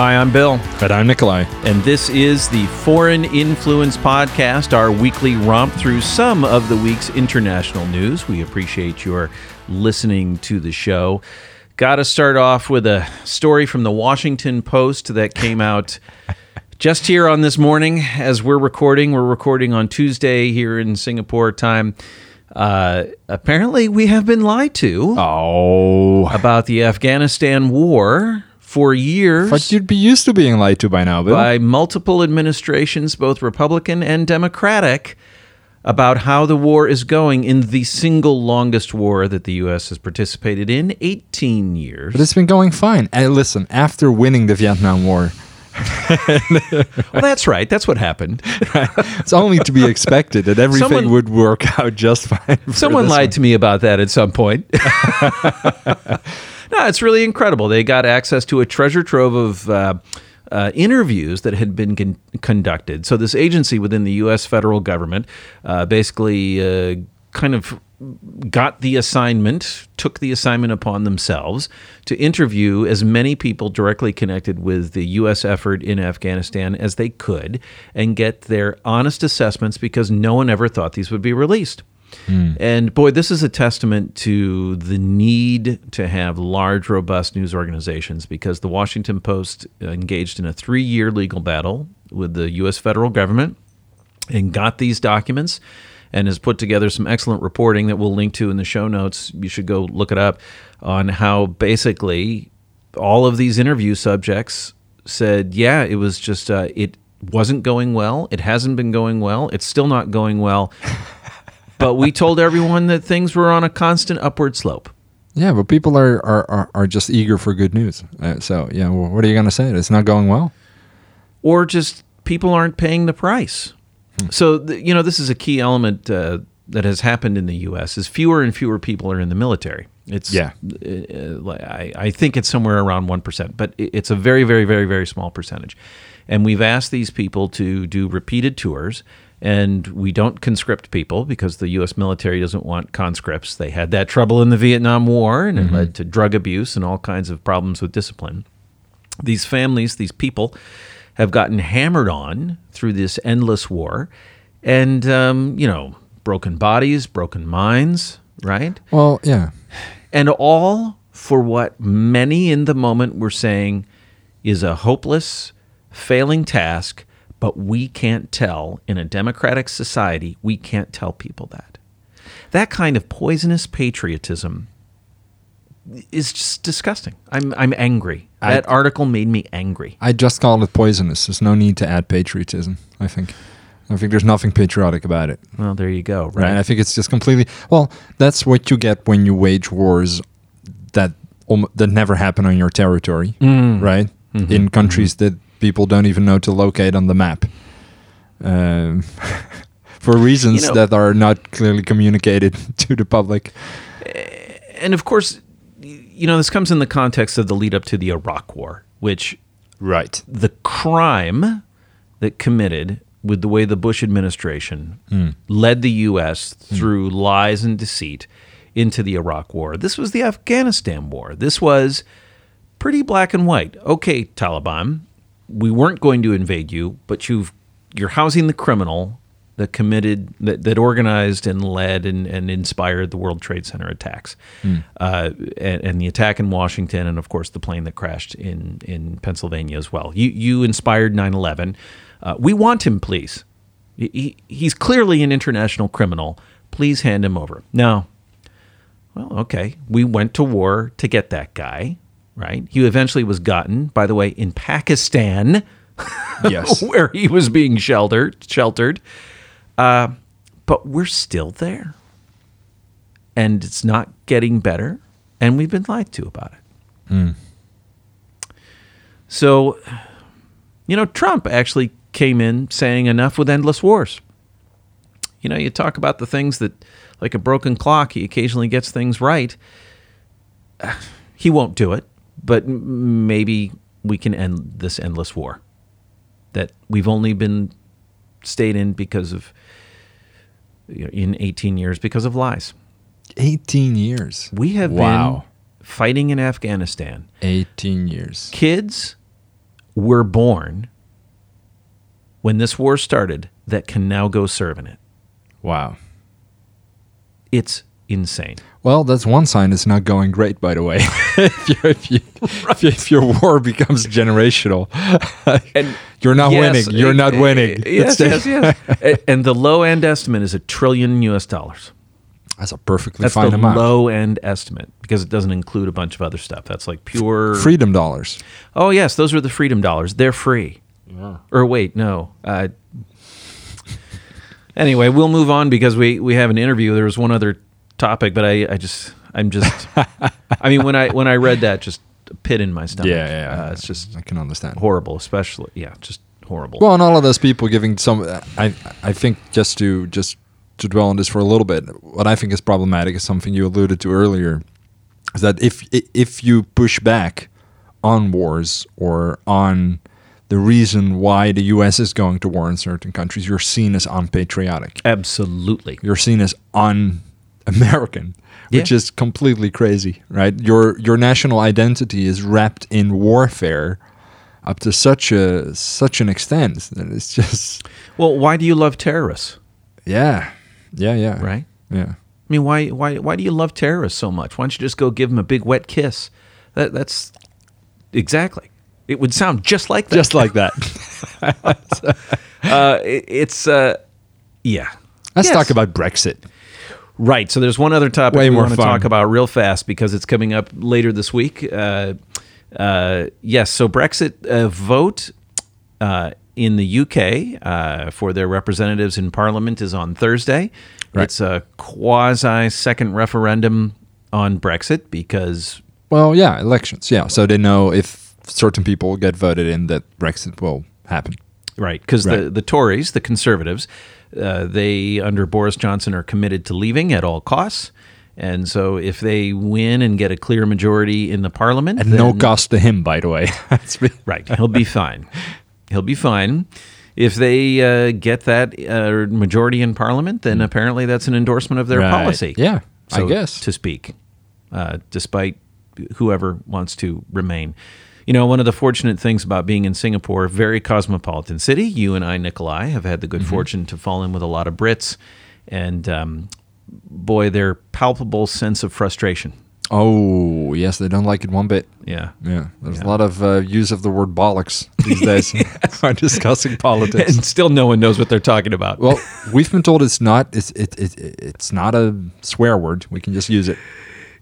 Hi, I'm Bill. And I'm Nikolai. And this is the Foreign Influence Podcast, our weekly romp through some of the week's international news. We appreciate your listening to the show. Got to start off with a story from the Washington Post that came out just here on this morning as we're recording. We're recording on Tuesday here in Singapore time. Apparently, we have been lied to about the Afghanistan war. For years. But you'd be used to being lied to by now, Bill. By multiple administrations, both Republican and Democratic, about how the war is going in the single longest war that the U.S. has participated in, 18 years. But it's been going fine. And listen, after winning the Vietnam War... Well, that's right. That's what happened. Right. It's only to be expected that everything would work out just fine. Someone lied to me about that at some point. No, it's really incredible. They got access to a treasure trove of interviews that had been conducted. So this agency within the U.S. federal government basically kind of got the assignment, took the assignment upon themselves to interview as many people directly connected with the U.S. effort in Afghanistan as they could and get their honest assessments because no one ever thought these would be released. Mm. And boy, this is a testament to the need to have large, robust news organizations because the Washington Post engaged in a 3-year legal battle with the U.S. federal government and got these documents and has put together some excellent reporting that we'll link to in the show notes. You should go look it up on how basically all of these interview subjects said, yeah, it was just, it wasn't going well. It hasn't been going well. It's still not going well. But we told everyone that things were on a constant upward slope. Yeah, but people are just eager for good news. So, yeah, well, what are you going to say? It's not going well? Or just people aren't paying the price. So, this is a key element that has happened in the U.S. is fewer and fewer people are in the military. It's I think it's somewhere around 1%, but it's a very, very, very, very small percentage. And we've asked these people to do repeated tours. And we don't conscript people because the U.S. military doesn't want conscripts. They had that trouble in the Vietnam War, and it led to drug abuse and all kinds of problems with discipline. These families, these people, have gotten hammered on through this endless war. And, broken bodies, broken minds, right? Well, yeah. And all for what many in the moment were saying is a hopeless, failing task. But we can't tell, in a democratic society, we can't tell people that. That kind of poisonous patriotism is just disgusting. I'm angry. That article made me angry. I just call it poisonous. There's no need to add patriotism, I think. I think there's nothing patriotic about it. Well, there you go. Right? I think it's just completely... Well, that's what you get when you wage wars that never happen on your territory, right? Mm-hmm. In countries that... people don't even know to locate on the map for reasons that are not clearly communicated to the public. And of course, this comes in the context of the lead up to the Iraq War, which the crime that committed with the way the Bush administration led the U.S. through lies and deceit into the Iraq War. This was the Afghanistan War. This was pretty black and white. Okay, Taliban. We weren't going to invade you, but you're housing the criminal that committed, that organized and led and inspired the World Trade Center attacks, and the attack in Washington, and of course the plane that crashed in Pennsylvania as well. You inspired 9/11. We want him, please. He's clearly an international criminal. Please hand him over. Now, well, okay, we went to war to get that guy. Right. He eventually was gotten, by the way, in Pakistan, yes, where he was being sheltered. But we're still there. And it's not getting better. And we've been lied to about it. Mm. So, Trump actually came in saying enough with endless wars. You talk about the things that, like a broken clock, he occasionally gets things right. He won't do it. But maybe we can end this endless war that we've only been stayed in because of, in 18 years, because of lies. 18 years. We have been fighting in Afghanistan. 18 years. Kids were born when this war started that can now go serve in it. Wow. It's insane. Well, that's one sign it's not going great, by the way. If your war becomes generational, and you're not winning. You're not winning. Yes. And the low-end estimate is $1 trillion. That's a perfectly fine amount. That's the low-end estimate because it doesn't include a bunch of other stuff. That's like pure... Freedom dollars. Oh, yes. Those are the freedom dollars. They're free. Yeah. Or wait, no. Anyway, we'll move on because we have an interview. There was one other topic, but I'm just... I mean, when I read that, just a pit in my stomach. Yeah. It's just... I can understand. Horrible, especially. Yeah, just horrible. Well, and all of those people giving some... I think to dwell on this for a little bit, what I think is problematic is something you alluded to earlier, is that if you push back on wars or on the reason why the US is going to war in certain countries, you're seen as unpatriotic. Absolutely. You're seen as un-American, which is completely crazy, right? Your national identity is wrapped in warfare up to such an extent that it's just... Well, why do you love terrorists? Yeah. Right? Yeah. I mean, why do you love terrorists so much? Why don't you just go give them a big wet kiss? That's exactly. It would sound just like that. Just like that. Yeah. Let's talk about Brexit. Right. So there's one other topic we want to talk about real fast because it's coming up later this week. So Brexit vote in the UK for their representatives in Parliament is on Thursday. Right. It's a quasi-second referendum on Brexit because... Well, yeah, elections, yeah. So they know if certain people get voted in that Brexit will happen. Right, because the Tories, the Conservatives, they, under Boris Johnson, are committed to leaving at all costs. And so if they win and get a clear majority in the Parliament... And then, no cost to him, by the way. Right, he'll be fine. He'll be fine. If they get that majority in Parliament, then apparently that's an endorsement of their policy. Yeah, so, I guess. To speak, despite whoever wants to remain. You know, one of the fortunate things about being in Singapore, very cosmopolitan city, you and I, Nikolai, have had the good fortune to fall in with a lot of Brits. And boy, their palpable sense of frustration. Oh, yes, they don't like it one bit. Yeah. There's a lot of use of the word bollocks these days when discussing politics. And still no one knows what they're talking about. Well, we've been told it's not a swear word. We can just use it.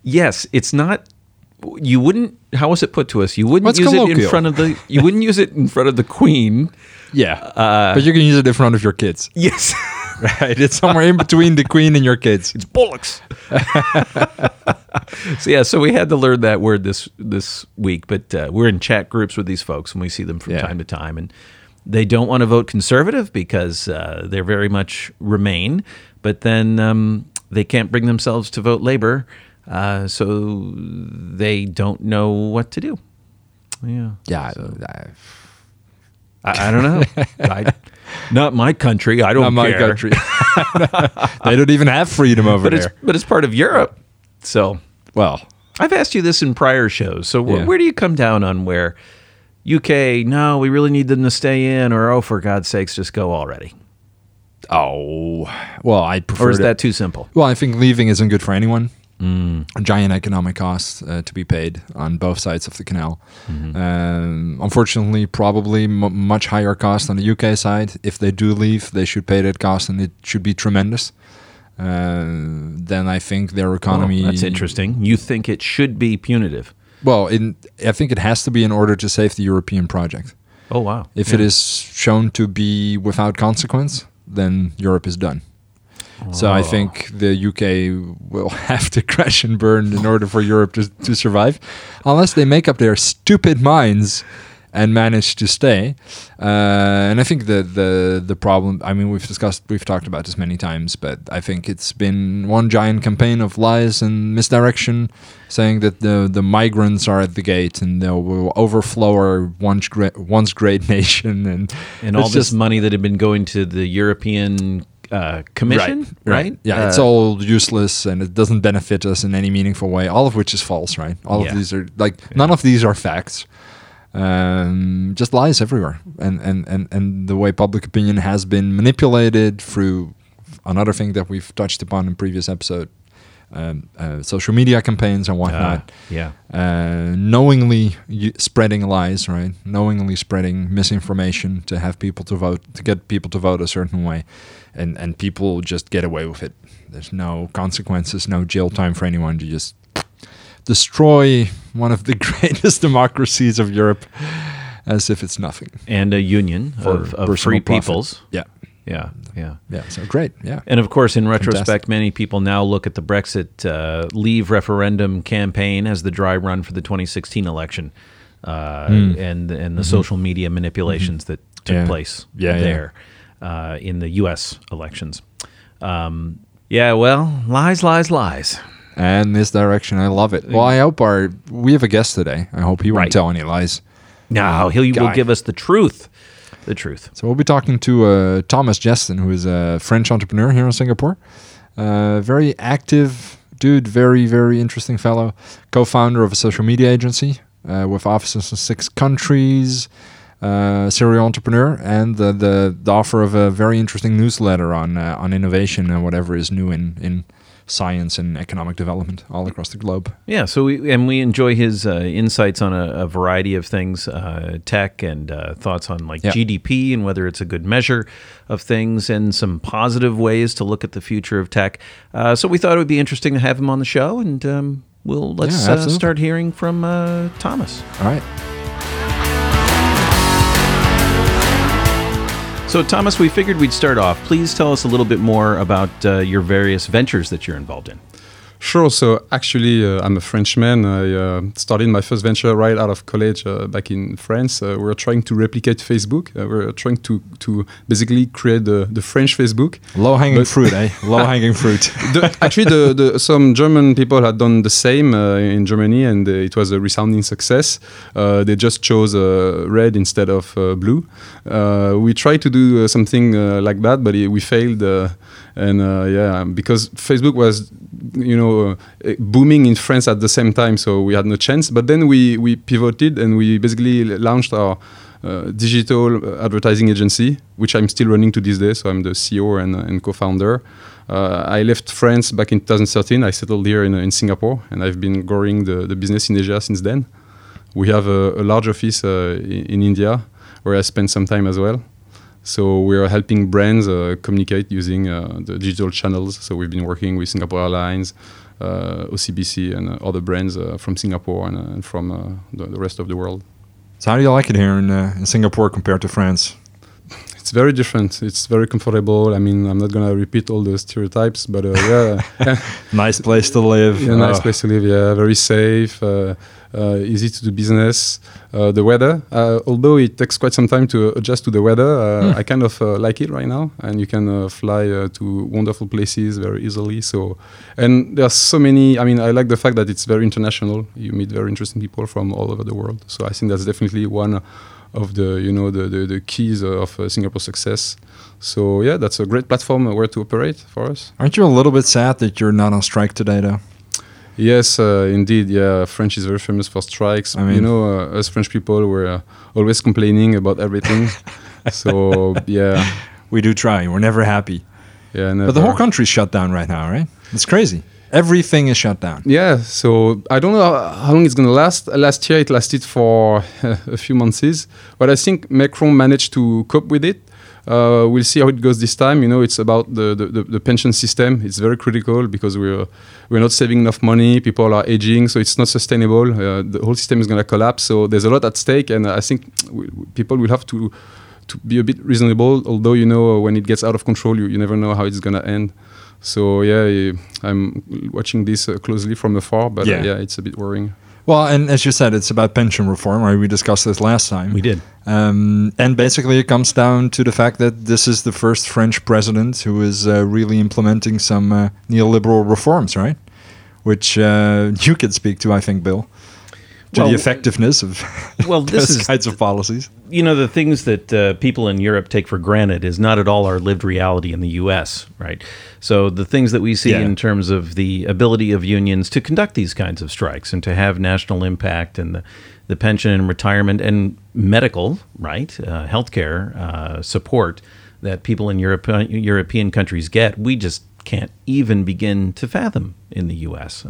Yes, it's not. You wouldn't. How was it put to us? You wouldn't use colloquial. It in front of the. You wouldn't use it in front of the Queen. Yeah, but you can use it in front of your kids. Yes. Right, it's somewhere in between the Queen and your kids. It's bollocks. So we had to learn that word this week, but we're in chat groups with these folks, and we see them from time to time, and they don't want to vote Conservative because they're very much Remain, but then they can't bring themselves to vote Labour, so they don't know what to do. Yeah. Yeah. So. I don't know. Not my country. I don't care. Not my country. They don't even have freedom over there. But it's part of Europe. So, well, I've asked you this in prior shows. So where do you come down on where UK, no, we really need them to stay in, or, oh, for God's sakes, just go already? Oh, well, I'd prefer... Or is that too simple? Well, I think leaving isn't good for anyone. Giant economic costs to be paid on both sides of the canal. Unfortunately, probably much higher cost on the UK side. If they do leave, they should pay that cost, and it should be tremendous. Then I think their economy... Well, that's interesting. You think it should be punitive? Well, I think it has to be in order to save the European project. Oh, wow. If it is shown to be without consequence, then Europe is done. So I think the UK will have to crash and burn in order for Europe to survive, unless they make up their stupid minds and manage to stay. And I think the problem, I mean, we've talked about this many times, but I think it's been one giant campaign of lies and misdirection, saying that the migrants are at the gate and they will overflow our once great nation. And all this money that had been going to the European Commission, right? Yeah, it's all useless and it doesn't benefit us in any meaningful way, all of which is false, right? All of these are none of these are facts. Just lies everywhere, and the way public opinion has been manipulated through another thing that we've touched upon in previous episode, social media campaigns and whatnot. Knowingly spreading lies, right? Knowingly spreading misinformation to have people to vote, to get people to vote a certain way, and people just get away with it. There's no consequences, no jail time for anyone. You just destroy one of the greatest democracies of Europe as if it's nothing. And a union of free peoples. Yeah. So great. Yeah. And of course, in retrospect, many people now look at the Brexit leave referendum campaign as the dry run for the 2016 election and the social media manipulations that took place there in the U.S. elections. Lies, lies, lies. And this direction, I love it. Well, I hope we have a guest today. I hope he won't tell any lies. No, he will give us the truth. The truth. So we'll be talking to Thomas Jestin, who is a French entrepreneur here in Singapore. Very active dude, very, very interesting fellow. Co-founder of a social media agency with offices in 6 countries. Serial entrepreneur, and the author of a very interesting newsletter on innovation and whatever is new in science and economic development all across the globe. Yeah, so we enjoy his insights on a variety of things, tech and thoughts on GDP and whether it's a good measure of things and some positive ways to look at the future of tech. So we thought it would be interesting to have him on the show, and let's start hearing from Thomas. All right. So, Thomas, we figured we'd start off. Please tell us a little bit more about your various ventures that you're involved in. Sure. So, actually, I'm a Frenchman. I started my first venture right out of college back in France. We were trying to replicate Facebook. We were trying to basically create the French Facebook. Low-hanging fruit, eh? Low-hanging fruit. Some German people had done the same in Germany, and it was a resounding success. They just chose red instead of blue. We tried to do something like that, but we failed. Because Facebook was, booming in France at the same time, so we had no chance. But then we pivoted and we basically launched our digital advertising agency, which I'm still running to this day. So I'm the CEO and co-founder. I left France back in 2013. I settled here in Singapore, and I've been growing the business in Asia since then. We have a large office in India, where I spent some time as well. So we are helping brands communicate using the digital channels. So we've been working with Singapore Airlines, OCBC, and other brands from Singapore and from the rest of the world. So how do you like it here in Singapore compared to France? It's very different. It's very comfortable. I mean, I'm not going to repeat all the stereotypes, but nice place to live. Yeah, nice place to live, yeah. Very safe. Easy to do business. The weather, although it takes quite some time to adjust to the weather, I kind of like it right now. And you can fly to wonderful places very easily. So, and there are so many. I mean, I like the fact that it's very international. You meet very interesting people from all over the world. So I think that's definitely one of the keys of Singapore's success. So yeah, that's a great platform where to operate for us. Aren't you a little bit sad that you're not on strike today, though? Yes, indeed. Yeah, French is very famous for strikes. I mean, us French people were always complaining about everything. So yeah, we do try. We're never happy. Yeah, never. But the whole country's shut down right now, right? It's crazy. Everything is shut down. Yeah. So I don't know how long it's going to last. Last year it lasted for a few months, but I think Macron managed to cope with it. We'll see how it goes this time. It's about the pension system. It's very critical because we're not saving enough money. People are aging, so it's not sustainable. The whole system is going to collapse. So there's a lot at stake, and I think people will have to be a bit reasonable. Although when it gets out of control, you never know how it's going to end. So yeah, I'm watching this closely from afar, but it's a bit worrying. Well, and as you said, it's about pension reform, right? We discussed this last time. We did. And basically it comes down to the fact that this is the first French president who is really implementing some neoliberal reforms, right? Which you can speak to, I think, Bill. to the effectiveness of those kinds of policies. You know, the things that people in Europe take for granted is not at all our lived reality in the U.S., right? So the things that we see in terms of the ability of unions to conduct these kinds of strikes and to have national impact, and the pension and retirement and medical, right, healthcare support that people in European countries get, we just can't even begin to fathom in the U.S.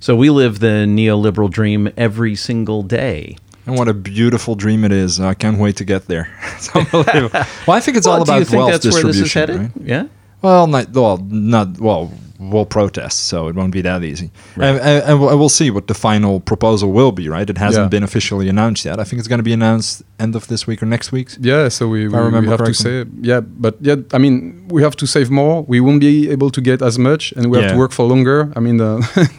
So we live the neoliberal dream every single day. And what a beautiful dream it is. I can't wait to get there. It's unbelievable. Well, I think it's all about wealth distribution, right? Yeah. Well, we'll protest, so it won't be that easy. Right. And we'll see what the final proposal will be, right? It hasn't been officially announced yet. I think it's going to be announced end of this week or next week. Yeah, so we have to save. Yeah, but yeah, I mean, we have to save more. We won't be able to get as much, and we have to work for longer. I mean,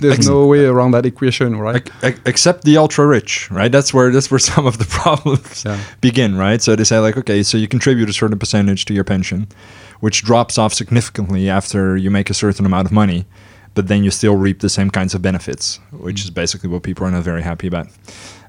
there's no way around that equation, right? Except the ultra-rich, right? That's where some of the problems begin, right? So they say, like, okay, so you contribute a certain percentage to your pension, which drops off significantly after you make a certain amount of money, but then you still reap the same kinds of benefits, which is basically what people are not very happy about.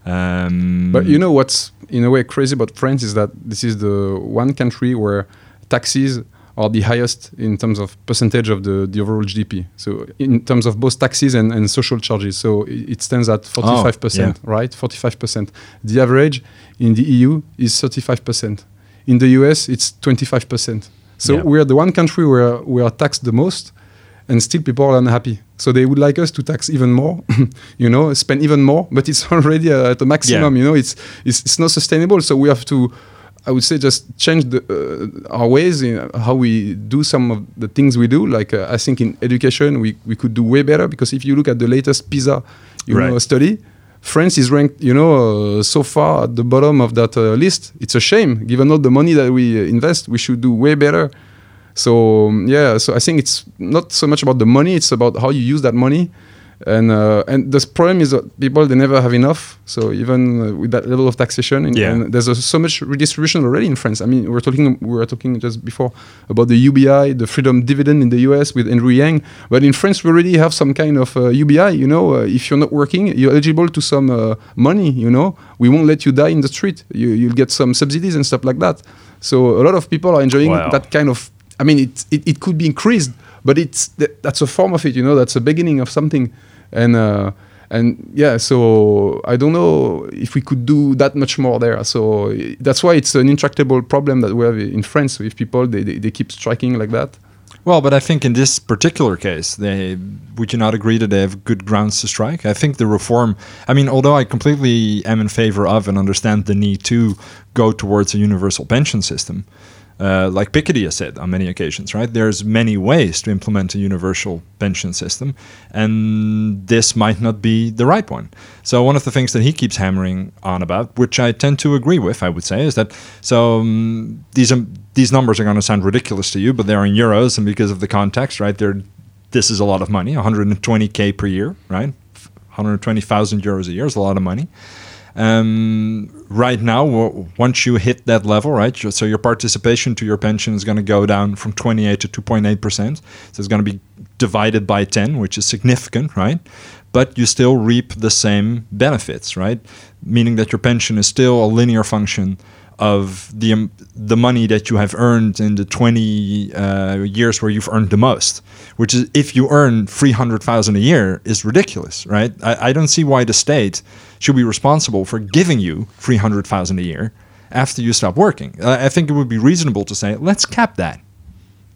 But you know what's in a way crazy about France is that this is the one country where taxes are the highest in terms of percentage of the overall GDP. So in terms of both taxes and social charges. So it stands at 45%, right? 45%. The average in the EU is 35%. In the US, it's 25%. So we are the one country where we are taxed the most, and still people are unhappy. So they would like us to tax even more, you know, spend even more, but it's already at the maximum, you know, it's not sustainable. So we have to, I would say, just change our ways in how we do some of the things we do. Like I think in education, we could do way better, because if you look at the latest PISA study, France is ranked, you know, so far at the bottom of that list. It's a shame. Given all the money that we invest, we should do way better. So, so I think it's not so much about the money. It's about how you use that money. And the problem is that people, they never have enough. So even with that level of taxation, and there's so much redistribution already in France. I mean, we were talking just before about the UBI, the freedom dividend in the US with Andrew Yang. But in France, we already have some kind of UBI, you know, if you're not working, you're eligible to some money, you know. We won't let you die in the street. You'll get some subsidies and stuff like that. So a lot of people are enjoying that kind of, I mean, it could be increased, but that's a form of it, you know, that's a beginning of something. So I don't know if we could do that much more there. So that's why it's an intractable problem that we have in France with people. They keep striking like that. Well, but I think in this particular case, would you not agree that they have good grounds to strike? I think the reform, I mean, although I completely am in favor of and understand the need to go towards a universal pension system, like Piketty has said on many occasions, right? There's many ways to implement a universal pension system, and this might not be the right one. So one of the things that he keeps hammering on about, which I tend to agree with, I would say, is that these numbers are going to sound ridiculous to you, but they're in euros, and because of the context, right? This is a lot of money, 120k per year, right? 120,000 euros a year is a lot of money. Right now, once you hit that level, right, so your participation to your pension is going to go down from 28 to 2.8%. So it's going to be divided by 10, which is significant, right? But you still reap the same benefits, right? Meaning that your pension is still a linear function of the money that you have earned in the 20 years where you've earned the most, which is, if you earn 300,000 a year, is ridiculous, right? I don't see why the state should be responsible for giving you 300,000 a year after you stop working. I think it would be reasonable to say, let's cap that.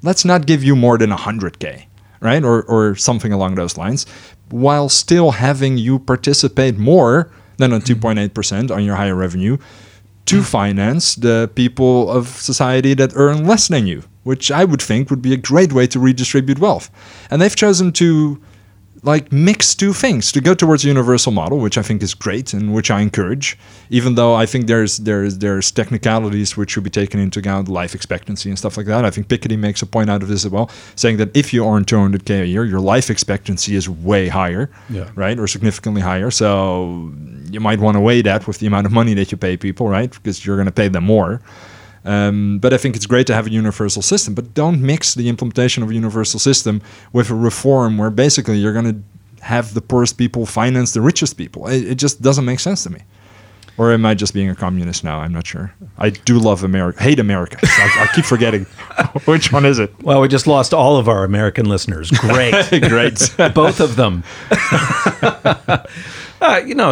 Let's not give you more than 100K, right? Or something along those lines, while still having you participate more than a 2.8% on your higher revenue to finance the people of society that earn less than you, which I would think would be a great way to redistribute wealth. And they've chosen to mix two things, to go towards a universal model, which I think is great and which I encourage, even though I think there's technicalities which should be taken into account, life expectancy and stuff like that. I think Piketty makes a point out of this as well, saying that if you earn 200K a year, your life expectancy is way higher, right? Or significantly higher. So you might want to weigh that with the amount of money that you pay people, right? Because you're going to pay them more. But I think it's great to have a universal system, but don't mix the implementation of a universal system with a reform where basically you're going to have the poorest people finance the richest people. It just doesn't make sense to me. Or am I just being a communist now? I'm not sure. I do love America. Hate America. I keep forgetting. Which one is it? Well, we just lost all of our American listeners. Great. Great. Both of them.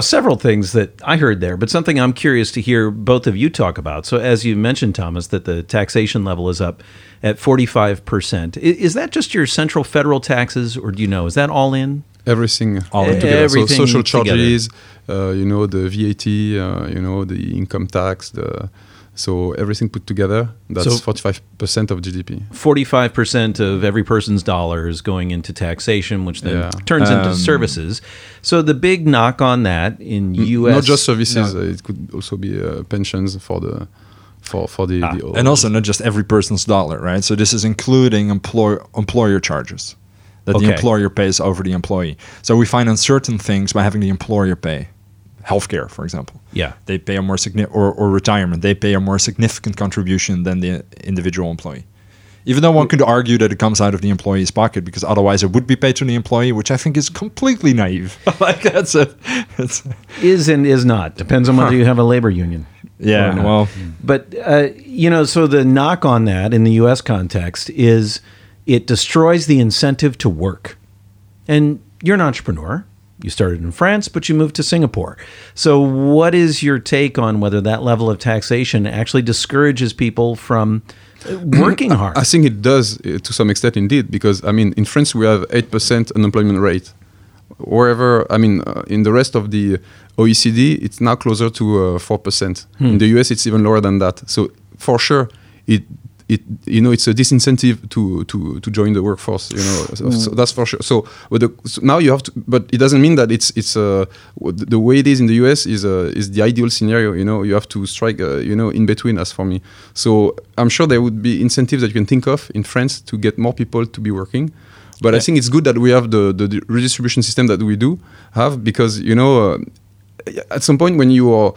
Several things that I heard there, but something I'm curious to hear both of you talk about. So as you mentioned, Thomas, that the taxation level is up at 45%. Is that just your central federal taxes, or do you know? Is that all in? Everything all together. So social charges, the VAT, the income tax, so everything put together, that's 45% of GDP. 45% of every person's dollar is going into taxation, which then turns into services. So the big knock on that in US... Not just services, it could also be pensions for the owners. And also not just every person's dollar, right? So this is including employer charges. That the employer pays over the employee. So we finance certain things by having the employer pay. Healthcare, for example. Yeah. They pay a more significant, or retirement, they pay a more significant contribution than the individual employee. Even though one could argue that it comes out of the employee's pocket, because otherwise it would be paid to the employee, which I think is completely naive. Like is and is not. Depends on whether you have a labor union. Yeah, well. But, so the knock on that in the U.S. context is... It destroys the incentive to work. And you're an entrepreneur. You started in France, but you moved to Singapore. So what is your take on whether that level of taxation actually discourages people from working hard? I think it does to some extent indeed, because, in France we have 8% unemployment rate. Wherever, in the rest of the OECD, it's now closer to 4%. In the US, it's even lower than that. So for sure, it's a disincentive to join the workforce. So that's for sure. So, so now you have to, but it doesn't mean that it's the way it is in the US is the ideal scenario. You have to strike in between. As for me, so I'm sure there would be incentives that you can think of in France to get more people to be working. But I think it's good that we have the redistribution system that we do have, because at some point, when you are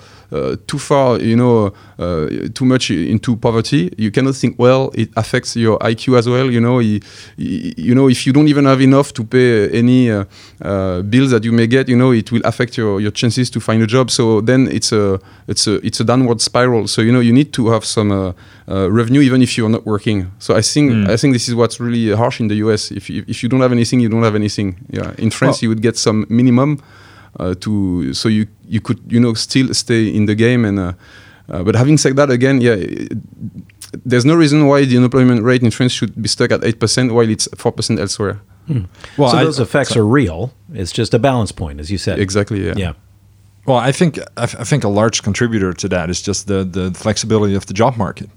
too far, too much into poverty, you cannot think well. It affects your IQ as well. If you don't even have enough to pay any bills that you may get, it will affect your chances to find a job. So then it's a downward spiral. So you need to have some revenue even if you are not working. So I think this is what's really harsh in the US. If you don't have anything, you don't have anything. Yeah, in France you would get some minimum. You could still stay in the game, and but having said that, again, there's no reason why the unemployment rate in France should be stuck at 8% while it's 4% elsewhere. Well, so those effects are real. It's just a balance point, as you said. Exactly. Yeah. Well, I think a large contributor to that is just the flexibility of the job market.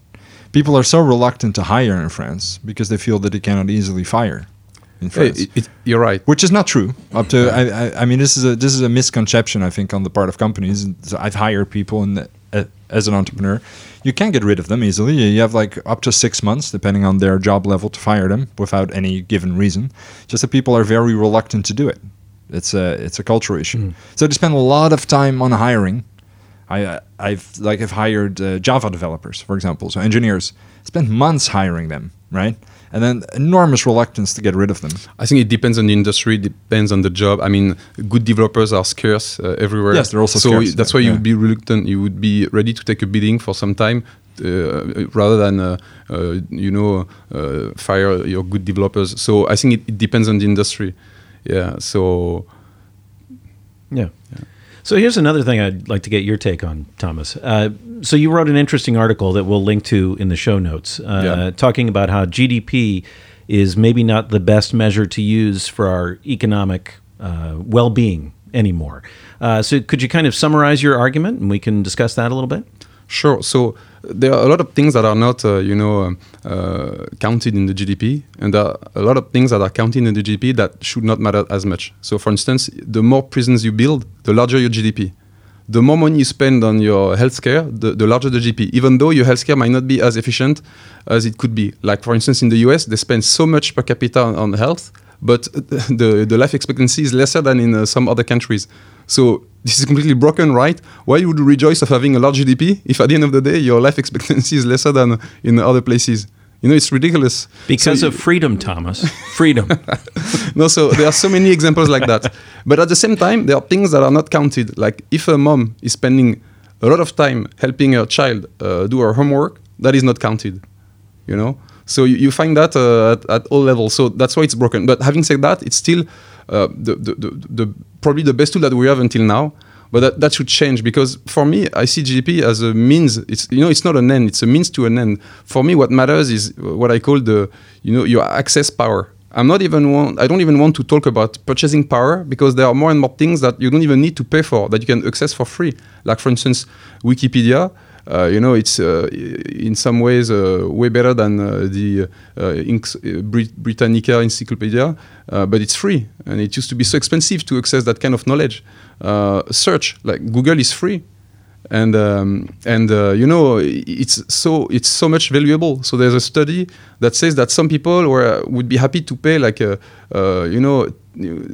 People are so reluctant to hire in France because they feel that they cannot easily fire. In France. You're right, which is not true. Up to this is a misconception, I think, on the part of companies. I've hired people, and as an entrepreneur, you can get rid of them easily. You have like up to 6 months, depending on their job level, to fire them without any given reason. Just that people are very reluctant to do it. It's a cultural issue. So they spend a lot of time on hiring. I've hired Java developers, for example, so engineers. Spend months hiring them, right? And then enormous reluctance to get rid of them. I think it depends on the industry, depends on the job. Good developers are scarce everywhere. Yes, they're also scarce. So that's why you would be reluctant. You would be ready to take a beating for some time rather than, fire your good developers. So I think it depends on the industry. Yeah, so... Yeah. So here's another thing I'd like to get your take on, Thomas. So you wrote an interesting article that we'll link to in the show notes, talking about how GDP is maybe not the best measure to use for our economic well-being anymore. So could you kind of summarize your argument, and we can discuss that a little bit? Sure. So there are a lot of things that are not, counted in the GDP, and there are a lot of things that are counted in the GDP that should not matter as much. So, for instance, the more prisons you build, the larger your GDP. The more money you spend on your healthcare, the larger the GDP, even though your healthcare might not be as efficient as it could be. Like, for instance, in the US, they spend so much per capita on health, but the life expectancy is lesser than in some other countries. So this is completely broken, right? Why would you rejoice of having a large GDP if at the end of the day your life expectancy is lesser than in other places? You know, it's ridiculous. Because of freedom, Thomas. Freedom. No, so there are so many examples like that. But at the same time, there are things that are not counted. Like if a mom is spending a lot of time helping her child do her homework, that is not counted, you know? So you find that at all levels. So that's why it's broken. But having said that, it's still probably the best tool that we have until now. But that should change, because for me, I see GDP as a means. It's, you know, it's not an end. It's a means to an end. For me, what matters is what I call the, you know, your access power. I don't even want to talk about purchasing power, because there are more and more things that you don't even need to pay for, that you can access for free. Like, for instance, Wikipedia. You know, it's in some ways way better than the Britannica Encyclopedia, but it's free, and it used to be so expensive to access that kind of knowledge. Search, like Google, is free, and you know, it's so much valuable. So there's a study that says that some people would be happy to pay like you know,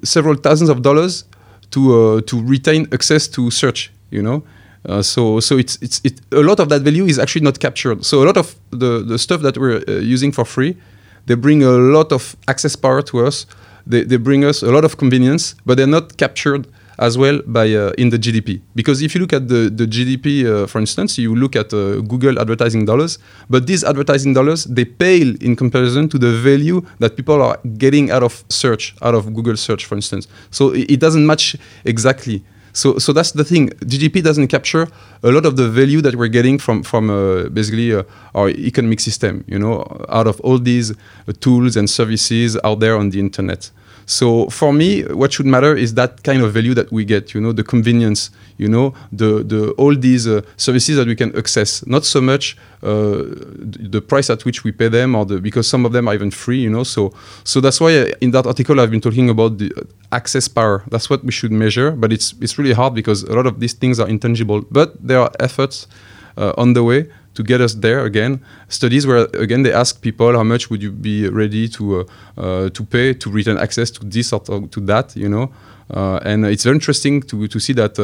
several thousands of dollars to retain access to search, you know. So it's a lot of that value is actually not captured. So a lot of the stuff that we're using for free, they bring a lot of access power to us. They bring us a lot of convenience, but they're not captured as well by in the GDP. Because if you look at the GDP, for instance, you look at Google advertising dollars, but these advertising dollars, they pale in comparison to the value that people are getting out of Google search, for instance. So it doesn't match exactly. So that's the thing. GDP doesn't capture a lot of the value that we're getting from basically our economic system, you know, out of all these tools and services out there on the internet. So for me, what should matter is that kind of value that we get, you know, the convenience, you know, the all these services that we can access. Not so much the price at which we pay them, or because some of them are even free, you know. So that's why in that article I've been talking about the access power. That's what we should measure, but it's really hard, because a lot of these things are intangible. But there are efforts on the way to get us there again. Studies where, again, they ask people, how much would you be ready to pay to retain access to this or to that, you know? And it's very interesting to see that,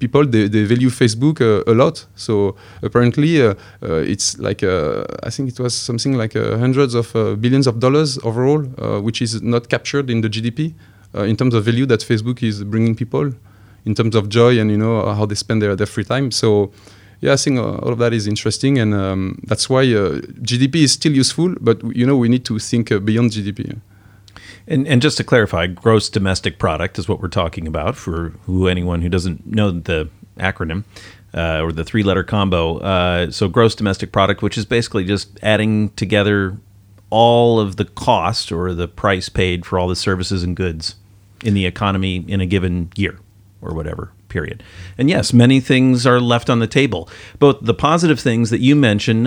people, they value Facebook a lot. So apparently it's like, I think it was something like hundreds of billions of dollars overall, which is not captured in the GDP in terms of value that Facebook is bringing people, in terms of joy and, you know, how they spend their free time. So yeah, I think all of that is interesting, and that's why GDP is still useful, but, you know, we need to think beyond GDP. And just to clarify, gross domestic product is what we're talking about, for anyone who doesn't know the acronym or the three-letter combo. So gross domestic product, which is basically just adding together all of the cost or the price paid for all the services and goods in the economy in a given year or whatever period. And yes, many things are left on the table, both the positive things that you mention,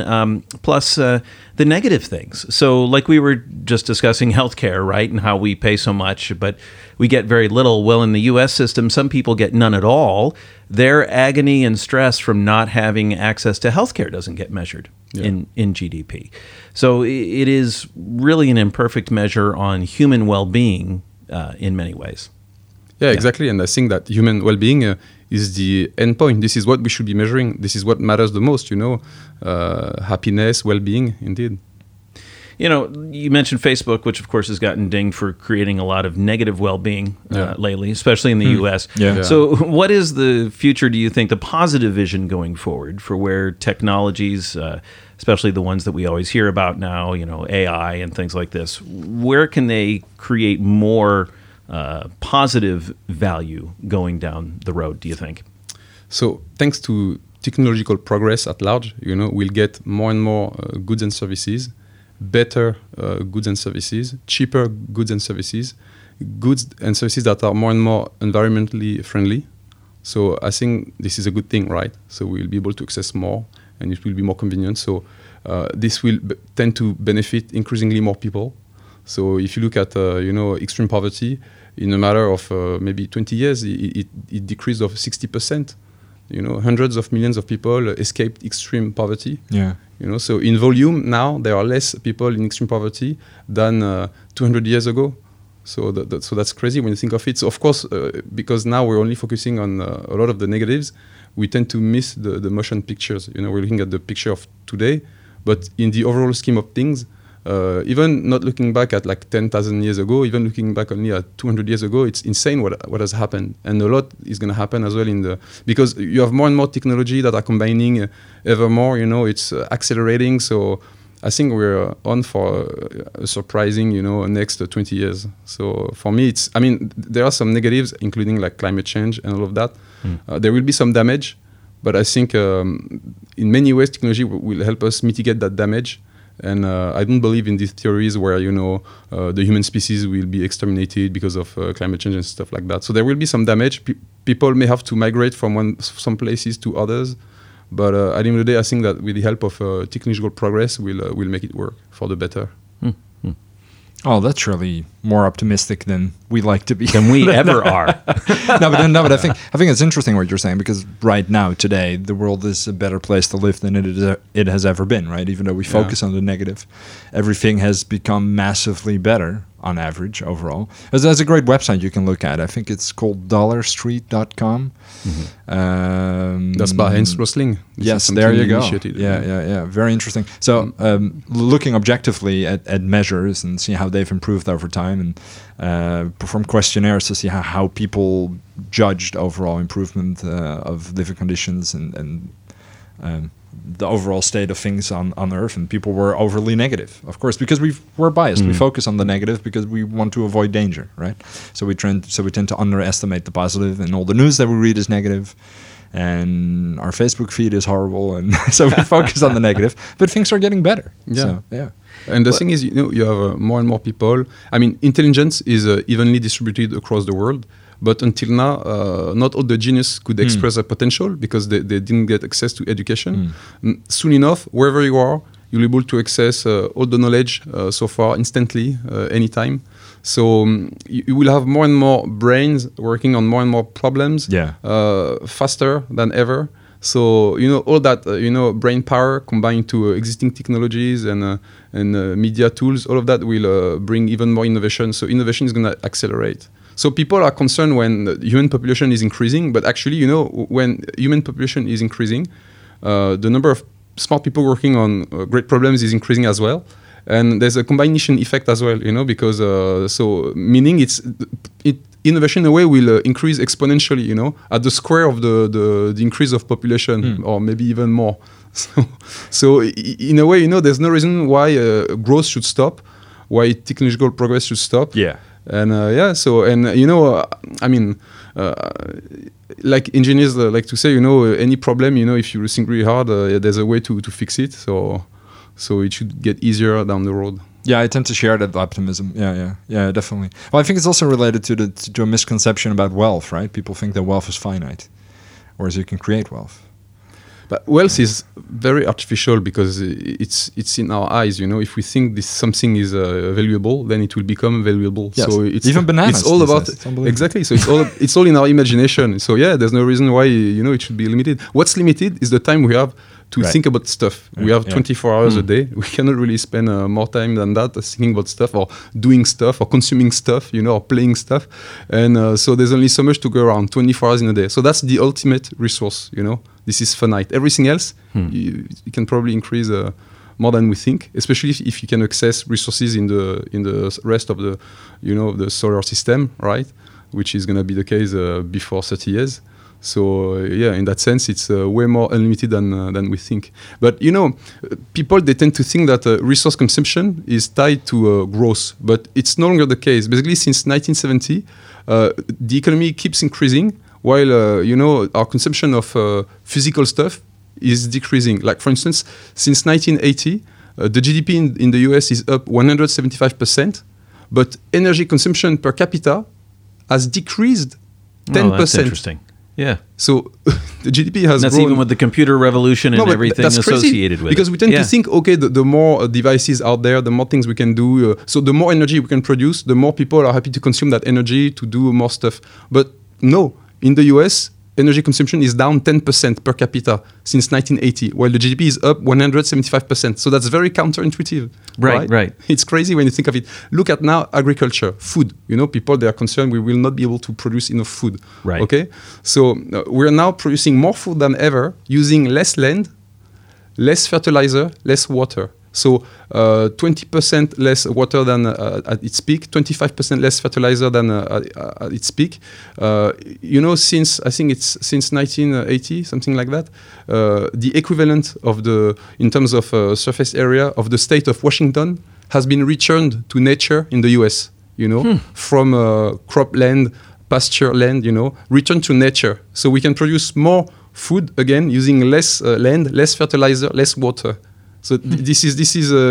plus the negative things. So like we were just discussing healthcare, right, and how we pay so much, but we get very little. Well, in the U.S. system, some people get none at all. Their agony and stress from not having access to healthcare doesn't get measured in GDP. So it is really an imperfect measure on human well-being in many ways. Yeah, exactly. And I think that human well-being is the end point. This is what we should be measuring. This is what matters the most, you know, happiness, well-being, indeed. You know, you mentioned Facebook, which, of course, has gotten dinged for creating a lot of negative well-being lately, especially in the U.S. Yeah. So what is the future, do you think, the positive vision going forward for where technologies, especially the ones that we always hear about now, you know, AI and things like this, where can they create more positive value going down the road, do you think? So thanks to technological progress at large, you know, we'll get more and more goods and services, better goods and services, cheaper goods and services that are more and more environmentally friendly. So I think this is a good thing, right? So we'll be able to access more, and it will be more convenient. So this will tend to benefit increasingly more people. So if you look at, you know, extreme poverty, in a matter of maybe 20 years, it decreased of 60%. You know, hundreds of millions of people escaped extreme poverty. Yeah. You know, so in volume now, there are less people in extreme poverty than 200 years ago. So so that's crazy when you think of it. So of course, because now we're only focusing on a lot of the negatives, we tend to miss the motion pictures. You know, we're looking at the picture of today, But in the overall scheme of things, even not looking back at like 10,000 years ago, even looking back only at 200 years ago, it's insane what has happened. And a lot is going to happen as well because you have more and more technology that are combining ever more, it's accelerating. So I think we're on for a surprising, next 20 years. So for me, there are some negatives, including like climate change and all of that. There will be some damage, but I think in many ways, technology will help us mitigate that damage. And I don't believe in these theories where, the human species will be exterminated because of climate change and stuff like that. So there will be some damage. People may have to migrate from some places to others. But at the end of the day, I think that with the help of technological progress, we'll make it work for the better. Mm-hmm. Oh, that's really more optimistic than we like to be. Than we ever are. But I think it's interesting what you're saying, because right now, today, the world is a better place to live than it has ever been, right? Even though we focus on the negative, everything has become massively better on average overall. There's a great website you can look at. I think it's called dollarstreet.com. Mm-hmm. That's by Heinz Rosling. Yes, there you go. Yeah. Very interesting. So looking objectively at measures and see how they've improved over time, and perform questionnaires to see how people judged overall improvement of living conditions and the overall state of things on Earth, and people were overly negative, of course, because we're biased. We focus on the negative because we want to avoid danger, right? So we tend to underestimate the positive, and all the news that we read is negative, and our Facebook feed is horrible, and so we focus on the negative. But things are getgetting better. Yeah, so, yeah. And the thing is, you have more and more people. Intelligence is evenly distributed across the world. But until now, not all the genius could express their potential because they didn't get access to education. Soon enough, wherever you are, you'll be able to access all the knowledge so far instantly, anytime. So you will have more and more brains working on more and more problems faster than ever. So, all that, brain power combined to existing technologies and media tools, all of that will bring even more innovation. So innovation is going to accelerate. So people are concerned when the human population is increasing, but actually, when human population is increasing, the number of smart people working on great problems is increasing as well. And there's a combination effect as well, because meaning innovation in a way will increase exponentially, at the square of the increase of population or maybe even more. So in a way, there's no reason why growth should stop, why technological progress should stop. Yeah. And like engineers like to say, any problem, if you think really hard, there's a way to fix it. So it should get easier down the road. Yeah, I tend to share that optimism. Yeah, definitely. Well, I think it's also related to a misconception about wealth, right? People think that wealth is finite, whereas you can create wealth. But wealth is very artificial because it's in our eyes, If we think this something is valuable, then it will become valuable. Yes. So it's even bananas. It's all about exactly. So it's all in our imagination. So there's no reason why it should be limited. What's limited is the time we have to think about stuff. We have 24 hours a day. We cannot really spend more time than that thinking about stuff or doing stuff or consuming stuff, or playing stuff. And so there's only so much to go around, 24 hours in a day. So that's the ultimate resource, This is finite. Everything else, you can probably increase more than we think, especially if you can access resources in the rest of the, the solar system, right? Which is going to be the case before 30 years. So in that sense, it's way more unlimited than we think. But people, they tend to think that resource consumption is tied to growth, but it's no longer the case. Basically, since 1970, the economy keeps increasing while our consumption of physical stuff is decreasing. Like for instance, since 1980, the GDP in the US is up 175%, but energy consumption per capita has decreased 10%. Oh, that's interesting. Yeah. So the GDP has grown. That's even with the computer revolution and everything associated with it. Because we tend to think, the more devices out there, the more things we can do. So the more energy we can produce, the more people are happy to consume that energy to do more stuff. But no, in the US, energy consumption is down 10% per capita since 1980, while the GDP is up 175%. So that's very counterintuitive. Right. It's crazy when you think of it. Look at now agriculture, food. People, they are concerned we will not be able to produce enough food. Right. Okay. So we're now producing more food than ever, using less land, less fertilizer, less water. So 20% less water than at its peak, 25% less fertilizer than at its peak. You know, since I think it's since 1980, something like that, the equivalent of the, in terms of surface area of the state of Washington has been returned to nature in the US, you know, from cropland, pasture land, you know, returned to nature. So we can produce more food again using less land, less fertilizer, less water. So this is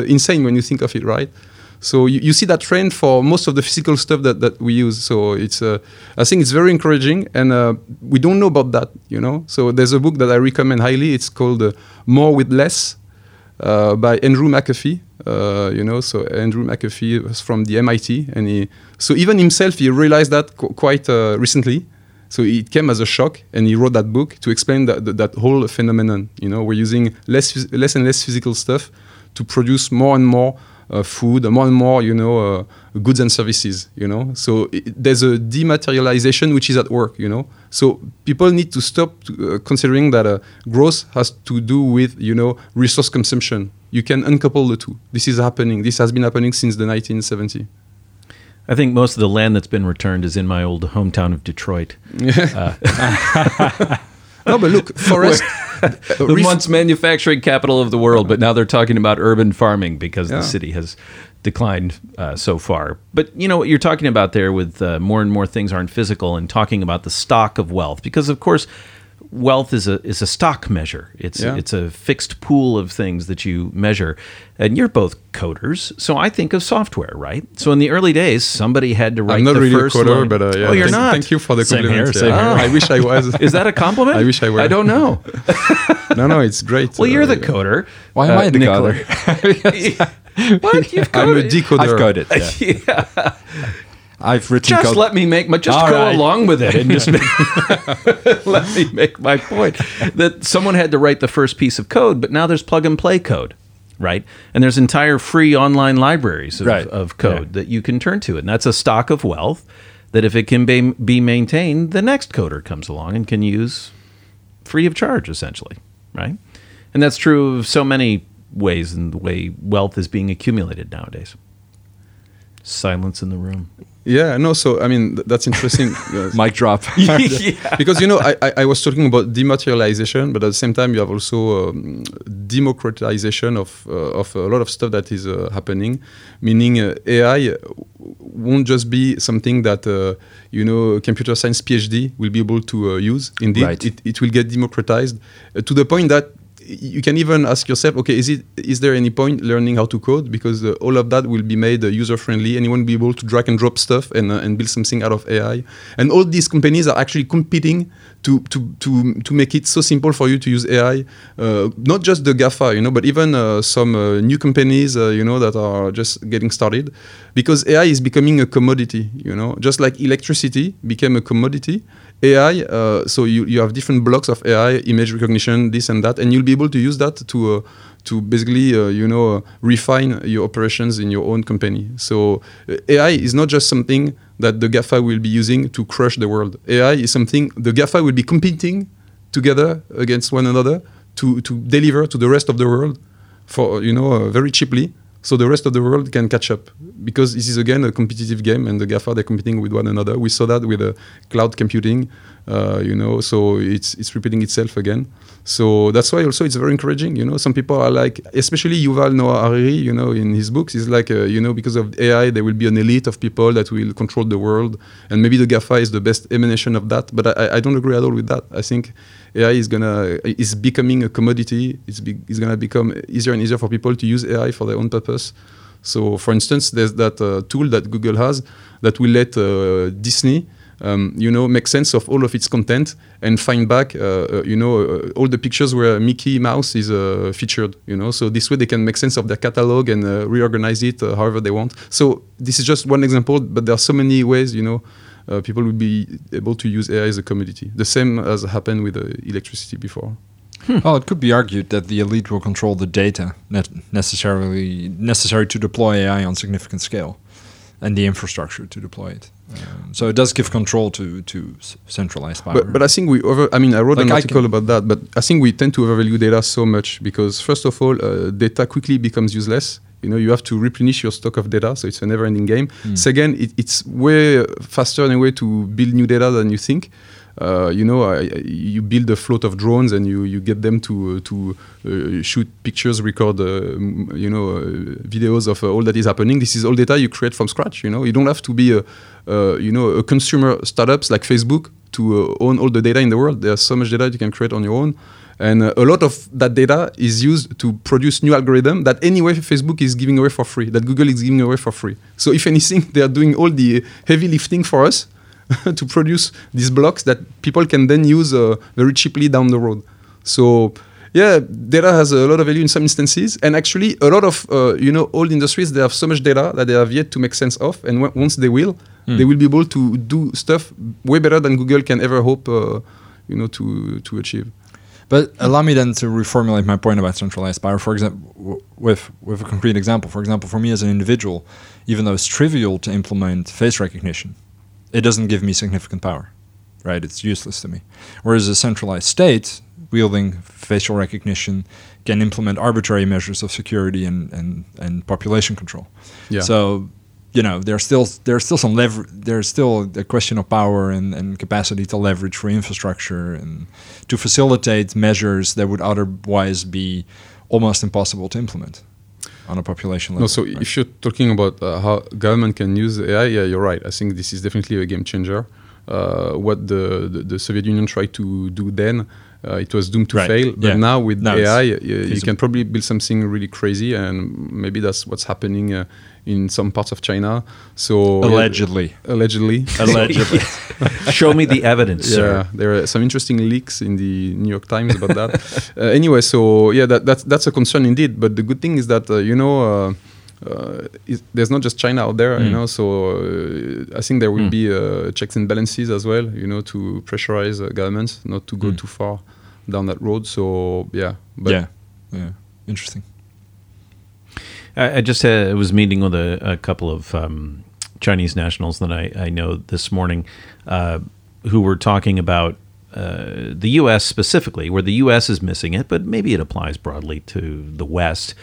insane when you think of it, right? So you see that trend for most of the physical stuff that we use. So it's I think it's very encouraging, and we don't know about that, you know. So there's a book that I recommend highly. It's called More with Less by Andrew McAfee. You know, so Andrew McAfee was from the MIT, and he realized that quite recently. So it came as a shock, and he wrote that book to explain that whole phenomenon. You know, we're using less and less physical stuff to produce more and more food, more and more, you know, goods and services, you know. So there's a dematerialization which is at work, you know. So people need to stop considering that growth has to do with, you know, resource consumption. You can uncouple the two. This is happening. This has been happening since the 1970s. I think most of the land that's been returned is in my old hometown of Detroit. No, but look, forest. The once manufacturing capital of the world, but now they're talking about urban farming because the city has declined so far. But you know what you're talking about there with more and more things aren't physical, and talking about the stock of wealth, because of course wealth is a stock measure. It's a fixed pool of things that you measure. And you're both coders, so I think of software, right? So in the early days, somebody had to write the first line. I'm not really a coder, but yeah. Oh, you're not? Thank you for the compliment. Same here. I wish I was. Is that a compliment? I wish I were. I don't know. No, it's great. Well, you're the coder. Why am I the coder? What? You've coded? I'm a decoder. I've coded. Yeah. I've written code. Along with it and just let me make my point that someone had to write the first piece of code, but now there's plug and play code, right? And there's entire free online libraries of code that you can turn to, and that's a stock of wealth that if it can be maintained, the next coder comes along and can use free of charge, essentially, right? And that's true of so many ways in the way wealth is being accumulated nowadays. Silence in the room. Yeah, no, so, I mean, that's interesting. Mic drop. Because, you know, I was talking about dematerialization, but at the same time, you have also democratization of a lot of stuff that is happening, meaning AI won't just be something that, you know, computer science PhD will be able to use. Indeed, it will get democratized to the point that you can even ask yourself, okay, is there any point learning how to code? Because all of that will be made user-friendly. Anyone will be able to drag and drop stuff and build something out of AI. And all these companies are actually competing to make it so simple for you to use AI. Not just the GAFA, you know, but even some new companies, you know, that are just getting started. Because AI is becoming a commodity, you know, just like electricity became a commodity. AI, so you have different blocks of AI, image recognition, this and that, and you'll be able to use that to basically, you know, refine your operations in your own company. So AI is not just something that the GAFA will be using to crush the world. AI is something the GAFA will be competing together against one another to deliver to the rest of the world for, you know, very cheaply. So the rest of the world can catch up, because this is again a competitive game, and the GAFA, they're competing with one another. We saw that with cloud computing, you know. So it's repeating itself again. So that's why also it's very encouraging. You know, some people are like, especially Yuval Noah Harari, you know, in his books, he's like, you know, because of AI, there will be an elite of people that will control the world, and maybe the GAFA is the best emanation of that. But I don't agree at all with that. I think AI is becoming a commodity. It's gonna become easier and easier for people to use AI for their own purpose. So, for instance, there's that tool that Google has that will let Disney, you know, make sense of all of its content and find back, you know, all the pictures where Mickey Mouse is featured. You know, so this way they can make sense of their catalog and reorganize it however they want. So this is just one example, but there are so many ways, you know. People will be able to use AI as a commodity, the same as happened with electricity before. Well, it could be argued that the elite will control the data necessary to deploy AI on significant scale, and the infrastructure to deploy it. So it does give control to centralized power. But I think we I wrote an article about that, but I think we tend to overvalue data so much because, first of all, data quickly becomes useless. You know, you have to replenish your stock of data, so it's a never-ending game. Second, it's way faster in a way to build new data than you think. You build a float of drones and you get them to shoot pictures, record, videos of all that is happening. This is all data you create from scratch. You know, you don't have to be a consumer startups like Facebook to own all the data in the world. There's so much data you can create on your own. And a lot of that data is used to produce new algorithm that anyway Facebook is giving away for free, that Google is giving away for free. So if anything, they are doing all the heavy lifting for us to produce these blocks that people can then use very cheaply down the road. So yeah, data has a lot of value in some instances, and actually a lot of old industries, they have so much data that they have yet to make sense of, and once they will, they will be able to do stuff way better than Google can ever hope to achieve. But allow me then to reformulate my point about centralized power. For example, with a concrete example. For example, for me as an individual, even though it's trivial to implement face recognition, it doesn't give me significant power, right? It's useless to me. Whereas a centralized state wielding facial recognition can implement arbitrary measures of security and population control. Yeah. So, there's still a question of power and capacity to leverage for infrastructure and to facilitate measures that would otherwise be almost impossible to implement on a population level. No, so right? If you're talking about how government can use AI, yeah, you're right. I think this is definitely a game changer. What the Soviet Union tried to do then, it was doomed to fail. But now with AI, you can probably build something really crazy, and maybe that's what's happening in some parts of China. So allegedly. Show me the evidence, sir. There are some interesting leaks in the New York Times about that. Anyway, so yeah, that's a concern indeed. But the good thing is that there's not just China out there, so I think there will be checks and balances as well, to pressurize governments not to go too far down that road. So, yeah. But yeah. Interesting. I just was meeting with a couple of Chinese nationals that I know this morning who were talking about the U.S. specifically, where the U.S. is missing it, but maybe it applies broadly to the West,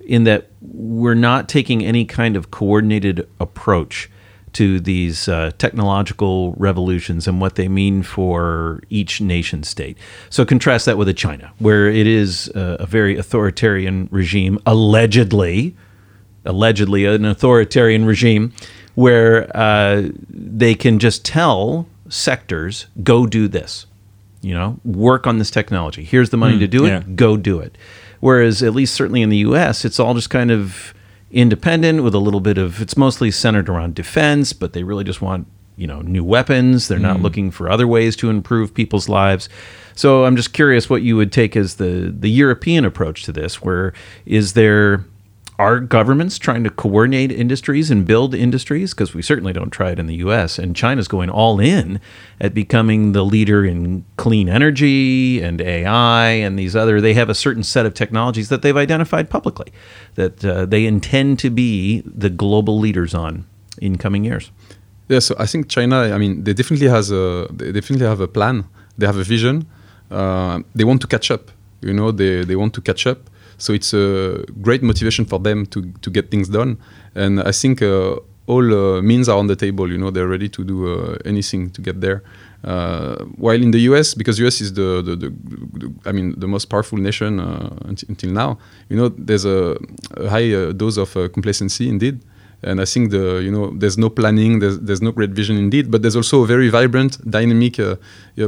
in that we're not taking any kind of coordinated approach to these technological revolutions and what they mean for each nation state. So contrast that with a China, where it is a very authoritarian regime, allegedly an authoritarian regime, where they can just tell sectors, go do this, work on this technology. Here's the money to do it, go do it. Whereas, at least certainly in the U.S., it's all just kind of independent with a little bit of, it's mostly centered around defense, but they really just want, new weapons. They're not looking for other ways to improve people's lives. So I'm just curious what you would take as the European approach to this, where are governments trying to coordinate industries and build industries? Because we certainly don't try it in the U.S., and China's going all in at becoming the leader in clean energy and AI and these other. They have a certain set of technologies that they've identified publicly that they intend to be the global leaders on in coming years. Yeah, so I think China, they definitely have a plan. They have a vision. They want to catch up. They want to catch up. So it's a great motivation for them to get things done. And I think all means are on the table. They're ready to do anything to get there. While in the US, because US is the most powerful nation until now, there's a high dose of complacency indeed. And I think there's no planning, there's no great vision indeed, but there's also a very vibrant, dynamic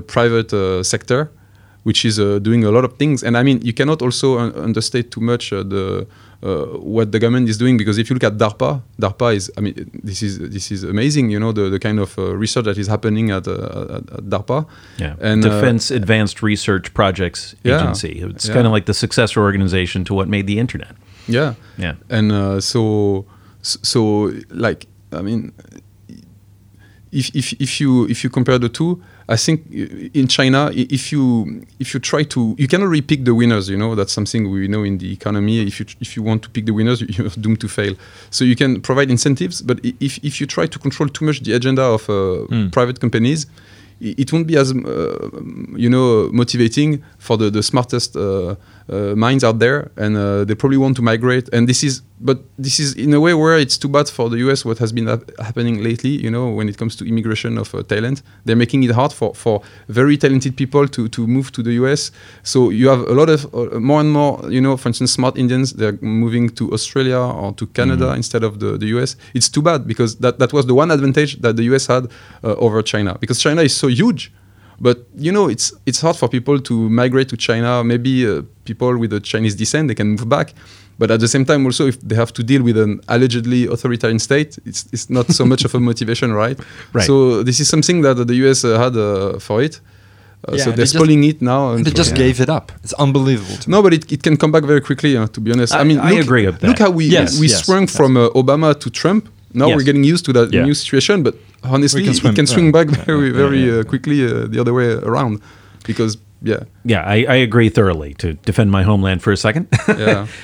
private sector, which is doing a lot of things. And you cannot also understate too much what the government is doing, because if you look at DARPA is, this is amazing, the kind of research that is happening at DARPA. Yeah, and Defense Advanced Research Projects Agency. Yeah, it's kind of like the successor organization to what made the internet. Yeah. Yeah. And so if you compare the two, I think in China, if you try to, you cannot really pick the winners. You know, that's something we know in the economy. If you want to pick the winners, you're doomed to fail. So you can provide incentives, but if you try to control too much the agenda of private companies, it won't be as motivating for the smartest minds out there, and they probably want to migrate. And this is in a way where it's too bad for the US what has been happening lately. You know, when it comes to immigration of talent, they're making it hard for very talented people to move to the US. So you have a lot of more and more, you know, for instance, smart Indians, they're moving to Australia or to Canada instead of the US. It's too bad because that was the one advantage that the US had over China, because China is so huge. But, you know, it's hard for people to migrate to China. Maybe people with a Chinese descent, they can move back. But at the same time, also, if they have to deal with an allegedly authoritarian state, it's not so much of a motivation, right? Right. So this is something that the US had for it. So they're spoiling it now. And they just gave it up. It's unbelievable. No, but it can come back very quickly, to be honest. I mean, I agree with that. Look how we swung from Obama to Trump. Now we're getting used to that new situation, but honestly, it can swing back very quickly the other way around, because I agree thoroughly. To defend my homeland for a second,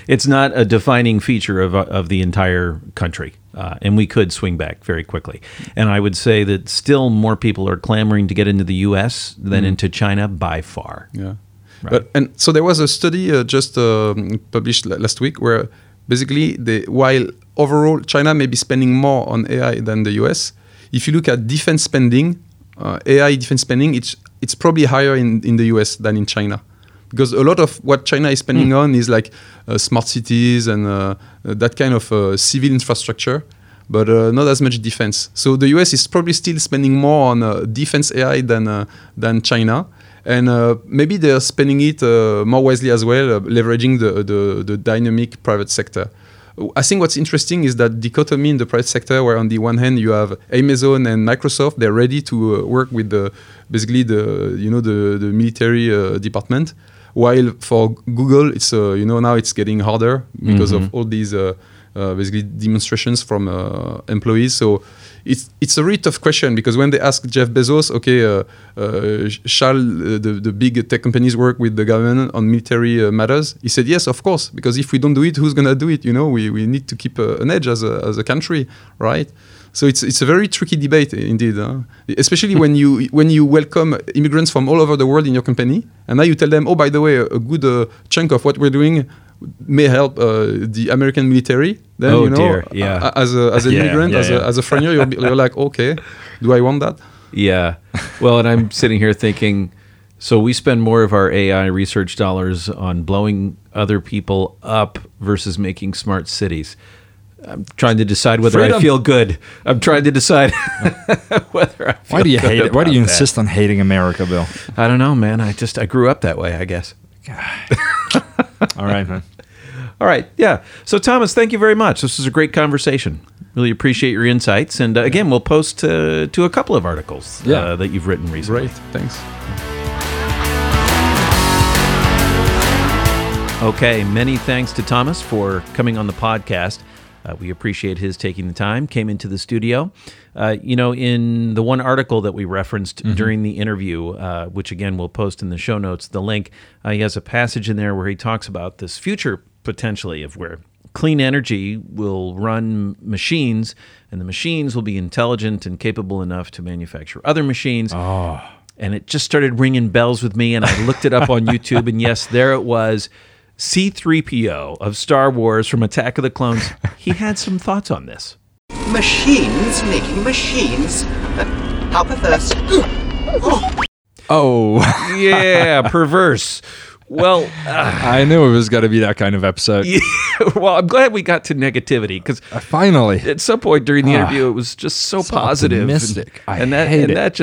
it's not a defining feature of the entire country, and we could swing back very quickly. And I would say that still more people are clamoring to get into the U.S. than into China by far. Yeah, right. And so there was a study just published last week where basically while overall, China may be spending more on AI than the US. If you look at defense spending, AI defense spending, it's probably higher in the US than in China. Because a lot of what China is spending on is like smart cities and that kind of civil infrastructure, but not as much defense. So the US is probably still spending more on defense AI than China. And maybe they're spending it more wisely as well, leveraging the dynamic private sector. I think what's interesting is that dichotomy in the private sector, where on the one hand you have Amazon and Microsoft, they're ready to work with the military department, while for Google it's now it's getting harder because of all these demonstrations from employees. So it's a really tough question, because when they ask Jeff Bezos, okay, shall the big tech companies work with the government on military matters? He said, yes, of course, because if we don't do it, who's going to do it? You know, we need to keep an edge as a country, right? So it's a very tricky debate indeed, especially when you welcome immigrants from all over the world in your company, and now you tell them, oh, by the way, a good chunk of what we're doing may help the American military. Then as an immigrant, as a foreigner, you're like, okay, do I want that? Yeah. Well, and I'm sitting here thinking, so we spend more of our AI research dollars on blowing other people up versus making smart cities. I'm trying to decide whether I feel good. I'm trying to decide whether I feel good. Why do you hate it? Why do you insist on hating America, Bill? I don't know, man. I grew up that way, I guess. All right, man. All right. Yeah. So, Thomas, thank you very much. This was a great conversation. Really appreciate your insights. And again, we'll post to a couple of articles that you've written recently. Great. Thanks. Okay. Many thanks to Thomas for coming on the podcast. We appreciate his taking the time, came into the studio. In the one article that we referenced during the interview, which again we'll post in the show notes, the link, he has a passage in there where he talks about this future potentially of where clean energy will run machines, and the machines will be intelligent and capable enough to manufacture other machines. Oh. And it just started ringing bells with me, and I looked it up on YouTube, and yes, there it was. C-3PO of Star Wars from Attack of the Clones, he had some thoughts on this. Machines making machines. How perverse. Oh. Yeah, perverse. Well, I knew it was going to be that kind of episode. Yeah, well, I'm glad we got to negativity, because finally, at some point during the interview, it was just so positive, optimistic. That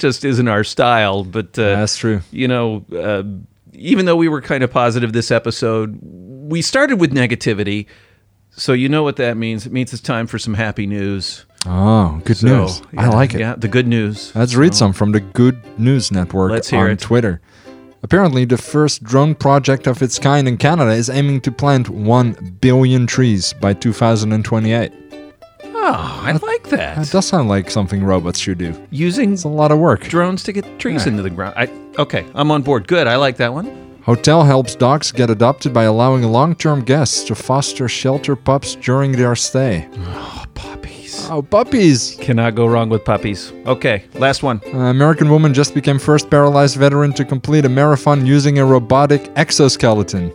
just isn't our style. But that's true. You know. Even though we were kind of positive this episode, we started with negativity. So you know what that means. It means it's time for some happy news. Oh, good news. Yeah, I like it. Yeah, the good news. Let's read some from the Good News Network on Twitter. Apparently, the first drone project of its kind in Canada is aiming to plant 1 billion trees by 2028. Oh, I like that. That does sound like something robots should do. It's a lot of work. Drones to get trees into the ground. Okay, I'm on board. Good, I like that one. Hotel helps dogs get adopted by allowing long-term guests to foster shelter pups during their stay. Oh, puppies. Oh, puppies. Cannot go wrong with puppies. Okay, last one. An American woman just became first paralyzed veteran to complete a marathon using a robotic exoskeleton.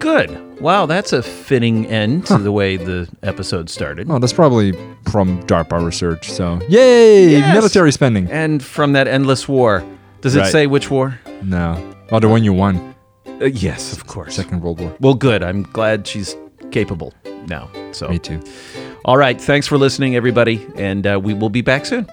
Good. Wow, that's a fitting end to the way the episode started. Oh, that's probably from DARPA research, so yay! Yes! Military spending. And from that endless war. Does it say which war? No. Oh, the one you won. Yes, of course. Second World War. Well, good. I'm glad she's capable now. So. Me too. All right. Thanks for listening, everybody. And we will be back soon.